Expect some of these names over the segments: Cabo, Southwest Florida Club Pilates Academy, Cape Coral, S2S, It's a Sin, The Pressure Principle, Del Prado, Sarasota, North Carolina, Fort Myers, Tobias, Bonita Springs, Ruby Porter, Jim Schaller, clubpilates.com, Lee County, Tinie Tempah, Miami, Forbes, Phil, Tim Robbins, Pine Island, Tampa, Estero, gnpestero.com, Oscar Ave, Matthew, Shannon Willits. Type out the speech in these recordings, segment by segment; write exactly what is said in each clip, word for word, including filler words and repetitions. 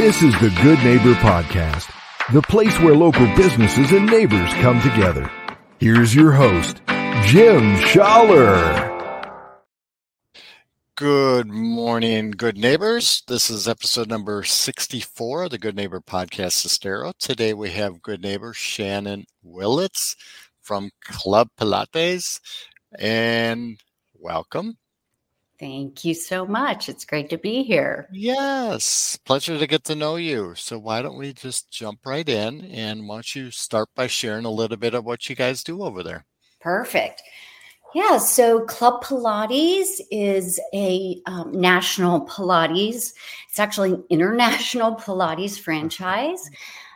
This is the Good Neighbor Podcast, the place where local businesses and neighbors come together. Here's your host, Jim Schaller. Good morning, good neighbors. This is episode number sixty-four of the Good Neighbor Podcast, Estero. Today we have good neighbor Shannon Willits from Club Pilates, and welcome. Thank you so much. It's great to be here. Yes. Pleasure to get to know you. So why don't we just jump right in, and why don't you start by sharing a little bit of what you guys do over there? Perfect. Yeah. So Club Pilates is a um, national Pilates. It's actually an international Pilates franchise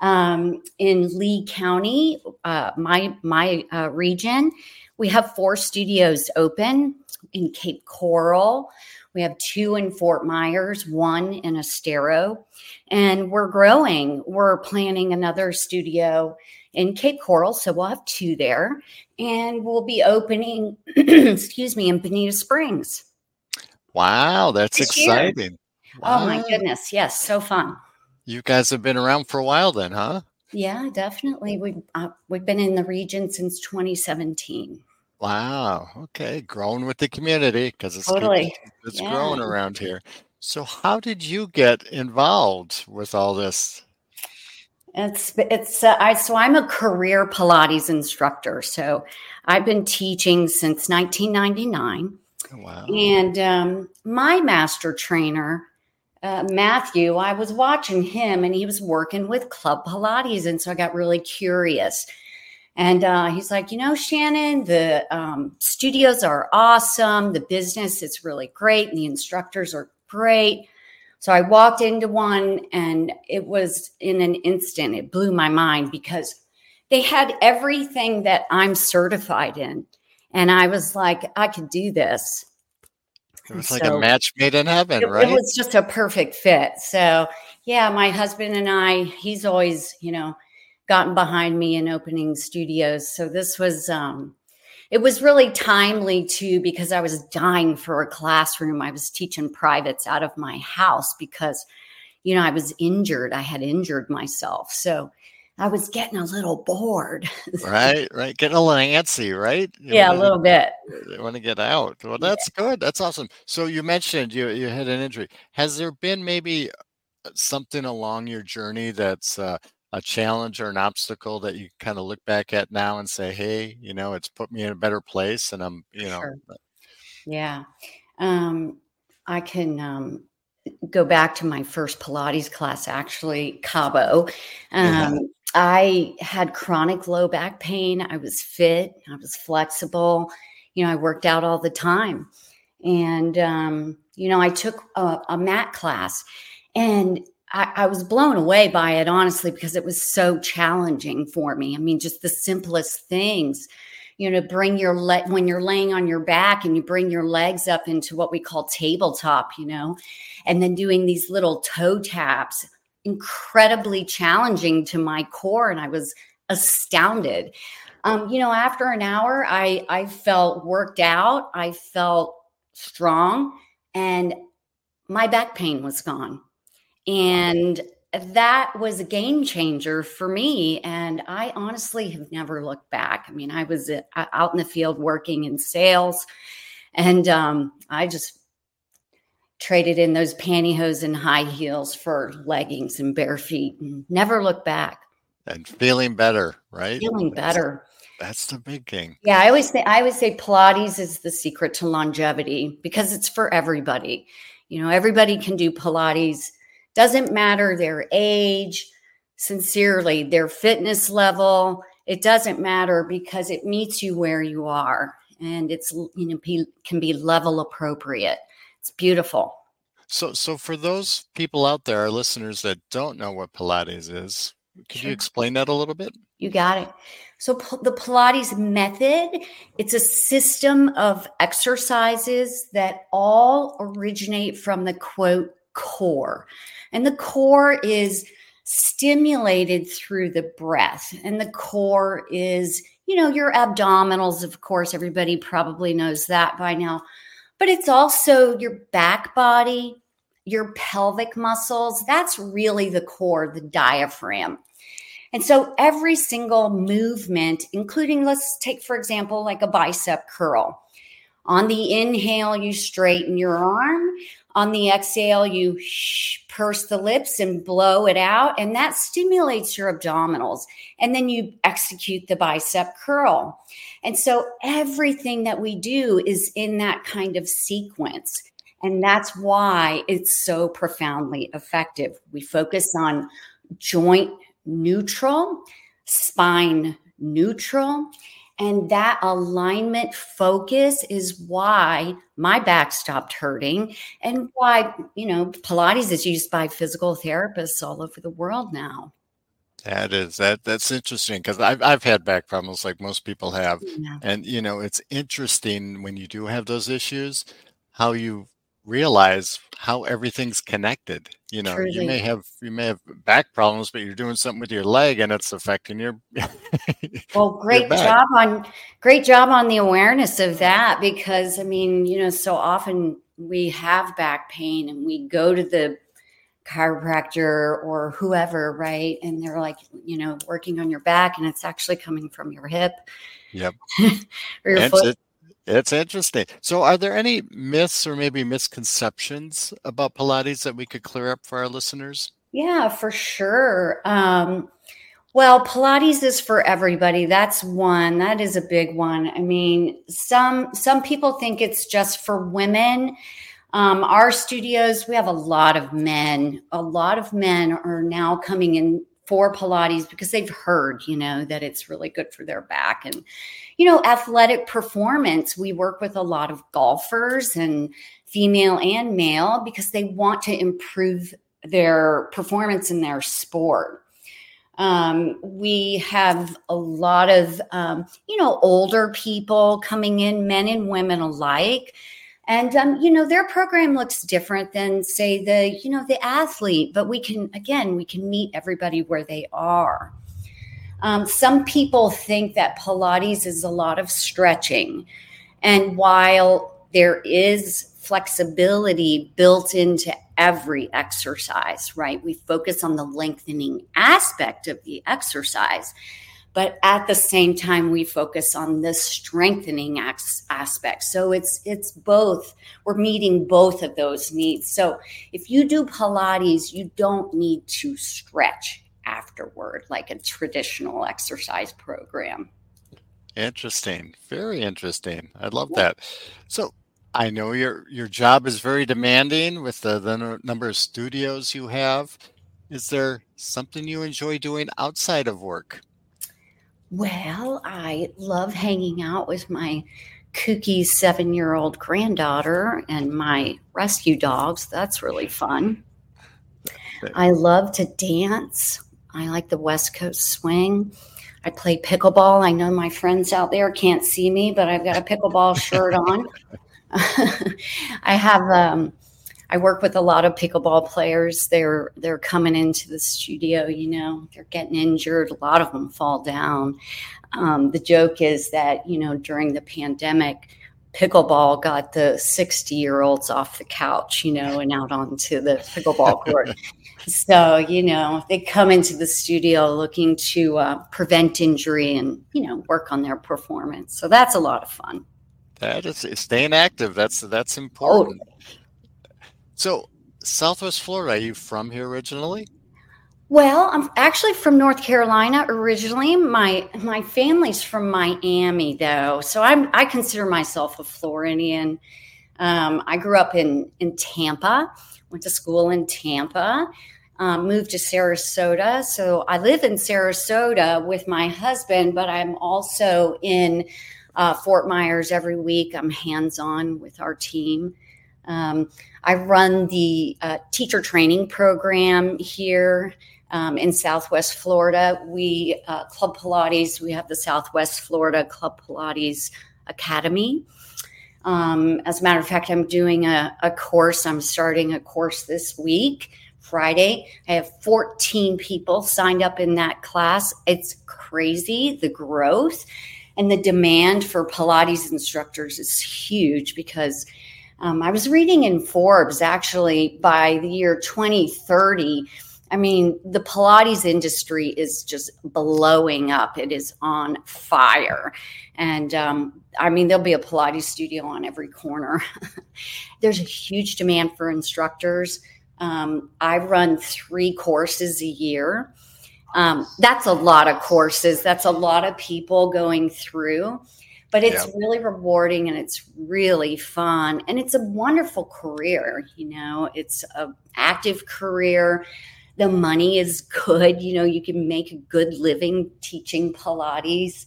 um, in Lee County, uh, my, my uh, region. We have four studios open. In Cape Coral, we have two in Fort Myers, one in Estero, and we're growing. We're planning another studio in Cape Coral, so we'll have two there, and we'll be opening, excuse me, in Bonita Springs. Wow, that's exciting. Wow. Oh my goodness, yes, so fun. You guys have been around for a while then, huh? Yeah, definitely. We've, uh, we've been in the region since twenty seventeen. Wow. Okay. Growing with the community, because it's, totally. it's yeah. growing around here. So how did you get involved with all this? It's, it's, uh, I, so I'm a career Pilates instructor. So I've been teaching since nineteen ninety-nine. Wow. And um, my master trainer, uh, Matthew, I was watching him and he was working with Club Pilates. And so I got really curious. And uh, he's like, you know, Shannon, the um, studios are awesome. The business is really great. And the instructors are great. So I walked into one and it was in an instant. It blew my mind because they had everything that I'm certified in. And I was like, I could do this. It was so, like a match made in heaven, it, right? It was just a perfect fit. So, yeah, my husband and I, he's always, you know, gotten behind me in opening studios. So this was, um, it was really timely too, because I was dying for a classroom. I was teaching privates out of my house because, you know, I was injured. I had injured myself. So I was getting a little bored. Right, right. Getting a little antsy, right? You yeah, wanna, a little bit. You want to get out. Well, that's yeah. good. That's awesome. So you mentioned you, you had an injury. Has there been maybe something along your journey that's, uh, a challenge or an obstacle that you kind of look back at now and say, hey, you know, it's put me in a better place and I'm, you know. Sure. Yeah. Um, I can um, go back to my first Pilates class, actually, Cabo. Um, yeah. I had chronic low back pain. I was fit. I was flexible. You know, I worked out all the time. And, um, you know, I took a, a mat class and I, I was blown away by it, honestly, because it was so challenging for me. I mean, just the simplest things, you know, bring your leg when you're laying on your back and you bring your legs up into what we call tabletop, you know, and then doing these little toe taps, incredibly challenging to my core. And I was astounded. Um, you know, after an hour, I, I felt worked out. I felt strong and my back pain was gone. And that was a game changer for me. And I honestly have never looked back. I mean, I was out in the field working in sales and um, I just traded in those pantyhose and high heels for leggings and bare feet and never looked back. And feeling better, right? Feeling better. That's the big thing. Yeah, I always say, I always say Pilates is the secret to longevity because it's for everybody. You know, everybody can do Pilates. Doesn't matter their age, sincerely, their fitness level. It doesn't matter because it meets you where you are and it's, you know, be, can be level appropriate. It's beautiful. So, so for those people out there, our listeners that don't know what Pilates is, could sure. you explain that a little bit? You got it. So the Pilates method, it's a system of exercises that all originate from the quote, core. And the core is stimulated through the breath. And the core is, you know, your abdominals, of course, everybody probably knows that by now, but it's also your back body, your pelvic muscles, that's really the core, the diaphragm. And so every single movement, including, let's take, for example, like a bicep curl. On the inhale, you straighten your arm. On the exhale, you purse the lips and blow it out. And that stimulates your abdominals. And then you execute the bicep curl. And so everything that we do is in that kind of sequence. And that's why it's so profoundly effective. We focus on joint neutral, spine neutral, and that alignment focus is why my back stopped hurting and why, you know, Pilates is used by physical therapists all over the world now. That is, that that's interesting because I've, I've had back problems like most people have. Yeah. And, you know, it's interesting when you do have those issues, how you realize how everything's connected. You know, Truly. you may have you may have back problems, but you're doing something with your leg, and it's affecting your. well, great your job on great job on the awareness of that, because I mean, you know, so often we have back pain, and we go to the chiropractor or whoever, right? And they're like, you know, working on your back, and it's actually coming from your hip. Yep. or your foot. It. It's interesting. So are there any myths or maybe misconceptions about Pilates that we could clear up for our listeners? Yeah, for sure. Um, well, Pilates is for everybody. That's one. That is a big one. I mean, some some people think it's just for women. Um, our studios, we have a lot of men. A lot of men are now coming in for Pilates because they've heard, you know, that it's really good for their back and, you know, athletic performance. We work with a lot of golfers and female and male because they want to improve their performance in their sport. Um, we have a lot of, um, you know, older people coming in, men and women alike. And, um, you know, their program looks different than, say, the, you know, the athlete. But we can, again, we can meet everybody where they are. Um, some people think that Pilates is a lot of stretching. And while there is flexibility built into every exercise, right, we focus on the lengthening aspect of the exercise. But at the same time, we focus on the strengthening as- aspect. So it's it's both. We're meeting both of those needs. So if you do Pilates, you don't need to stretch afterward like a traditional exercise program. Interesting. Very interesting. I love yeah. that. So I know your your job is very demanding with the, the number of studios you have. Is there something you enjoy doing outside of work? Well, I love hanging out with my kooky seven-year-old granddaughter and my rescue dogs. That's really fun. I love to dance. I like the West Coast swing. I play pickleball. I know my friends out there can't see me, but I've got a pickleball shirt on. I have um, I work with a lot of pickleball players. They're they're coming into the studio, you know, they're getting injured. A lot of them fall down. Um, the joke is that, you know, during the pandemic, pickleball got the sixty-year-olds off the couch, you know, and out onto the pickleball court. So, you know, they come into the studio looking to uh, prevent injury and, you know, work on their performance. So that's a lot of fun. That is staying active. That's that's important. Oh. So Southwest Florida, are you from here originally? Well, I'm actually from North Carolina originally. My my family's from Miami, though. So I'm, I consider myself a Floridian. Um, I grew up in, in Tampa, went to school in Tampa, um, moved to Sarasota. So I live in Sarasota with my husband, but I'm also in uh, Fort Myers every week. I'm hands-on with our team. Um, I run the uh, teacher training program here um, in Southwest Florida. We uh, Club Pilates, we have the Southwest Florida Club Pilates Academy. Um, as a matter of fact, I'm doing a, a course. I'm starting a course this week, Friday. I have fourteen people signed up in that class. It's crazy, the growth. And the demand for Pilates instructors is huge because Um, I was reading in Forbes, actually, by the year twenty thirty, I mean, the Pilates industry is just blowing up. It is on fire. And um, I mean, there'll be a Pilates studio on every corner. There's a huge demand for instructors. Um, I run three courses a year. Um, that's a lot of courses. That's a lot of people going through. But it's yeah. really rewarding, and it's really fun. And it's a wonderful career. You know, it's an active career. The money is good. You know, you can make a good living teaching Pilates.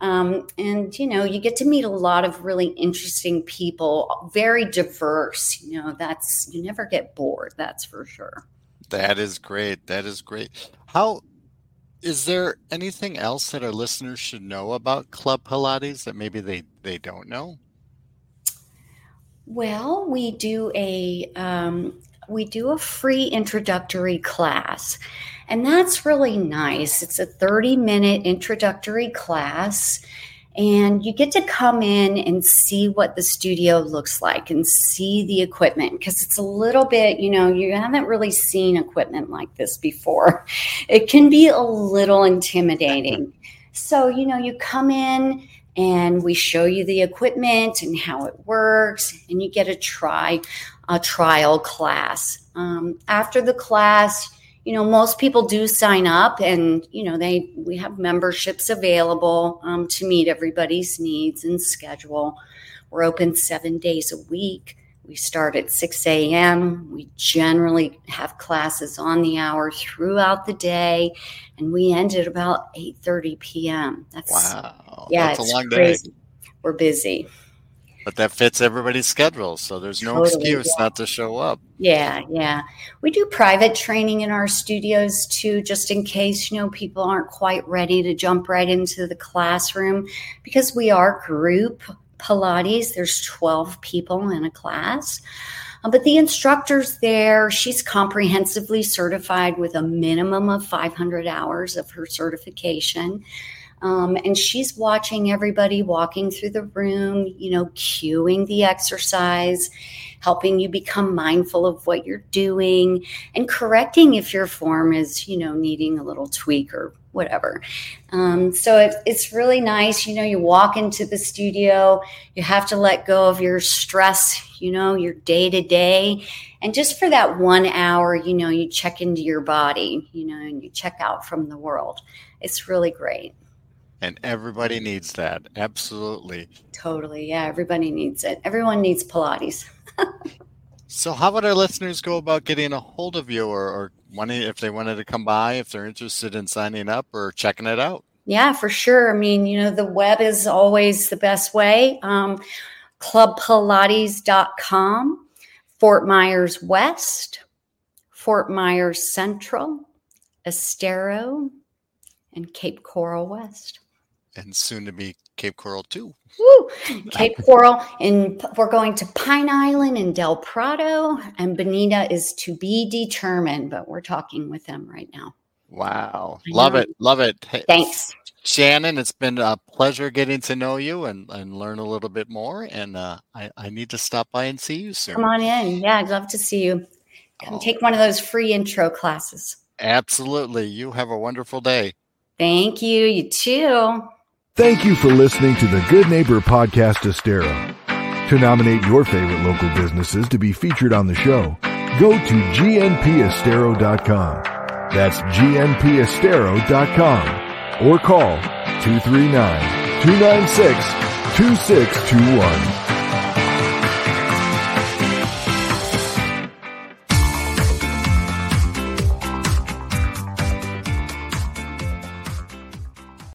Um, and, you know, you get to meet a lot of really interesting people, very diverse. You know, that's, you never get bored. That's for sure. That is great. That is great. How, is there anything else that our listeners should know about Club Pilates that maybe they, they don't know? Well, we do a... Um, We do a free introductory class, and that's really nice. It's a thirty minute introductory class, and you get to come in and see what the studio looks like and see the equipment, because it's a little bit, you know, you haven't really seen equipment like this before. It can be a little intimidating. So, you know, you come in and we show you the equipment and how it works, and you get a try a trial class. Um, after the class, you know, most people do sign up, and, you know, they, we have memberships available um, to meet everybody's needs and schedule. We're open seven days a week. We start at six a.m. We generally have classes on the hour throughout the day, and we end at about eight thirty p.m. That's wow, yeah, that's it's a long crazy. Day. We're busy, but that fits everybody's schedule, so there's no totally, excuse yeah. not to show up. Yeah, yeah. We do private training in our studios too, just in case, you know, people aren't quite ready to jump right into the classroom, because we are group Pilates. There's twelve people in a class, uh, but the instructor's there. She's comprehensively certified with a minimum of five hundred hours of her certification. Um, and she's watching everybody walking through the room, you know, cueing the exercise, helping you become mindful of what you're doing, and correcting if your form is, you know, needing a little tweak or whatever. Um, so it, it's really nice. You know, you walk into the studio, you have to let go of your stress, you know, your day to day. And just for that one hour, you know, you check into your body, you know, and you check out from the world. It's really great. And everybody needs that. Absolutely. Totally. Yeah, everybody needs it. Everyone needs Pilates. So how would our listeners go about getting a hold of you, or, or wanting, if they wanted to come by, if they're interested in signing up or checking it out? Yeah, for sure. I mean, you know, the web is always the best way. Um, club pilates dot com, Fort Myers West, Fort Myers Central, Estero, and Cape Coral West. And soon to be Cape Coral too. Woo! Cape Coral, and we're going to Pine Island and Del Prado, and Bonita is to be determined, but we're talking with them right now. Wow. Love it. Love it. Hey, thanks, Shannon. It's been a pleasure getting to know you and, and learn a little bit more. And uh, I, I need to stop by and see you soon. Come on in. Yeah, I'd love to see you. Come oh. take one of those free intro classes. Absolutely. You have a wonderful day. Thank you. You too. Thank you for listening to the Good Neighbor Podcast Estero. To nominate your favorite local businesses to be featured on the show, go to g n p estero dot com. That's g n p estero dot com or call two three nine, two nine six, two six two one.